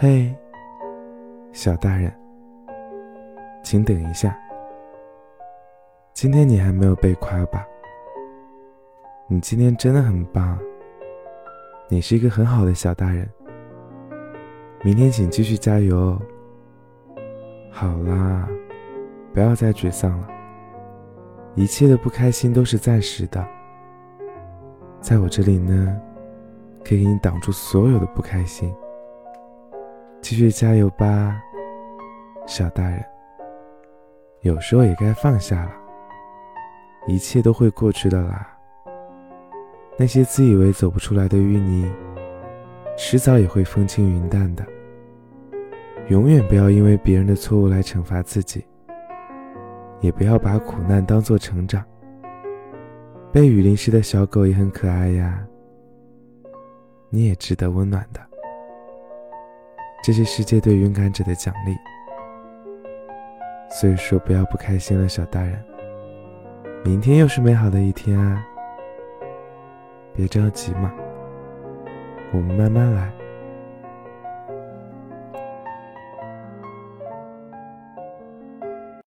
嘿，小大人，请等一下，今天你还没有被夸吧？你今天真的很棒，你是一个很好的小大人，明天请继续加油。好啦，不要再沮丧了，一切的不开心都是暂时的，在我这里呢，可以给你挡住所有的不开心，继续加油吧，小大人，有时候也该放下了，一切都会过去的啦。那些自以为走不出来的淤泥，迟早也会风轻云淡的。永远不要因为别人的错误来惩罚自己，也不要把苦难当作成长。被雨淋湿的小狗也很可爱呀，你也值得温暖的。这是世界对勇敢者的奖励。所以说不要不开心了，小大人。明天又是美好的一天啊。别着急嘛，我们慢慢来。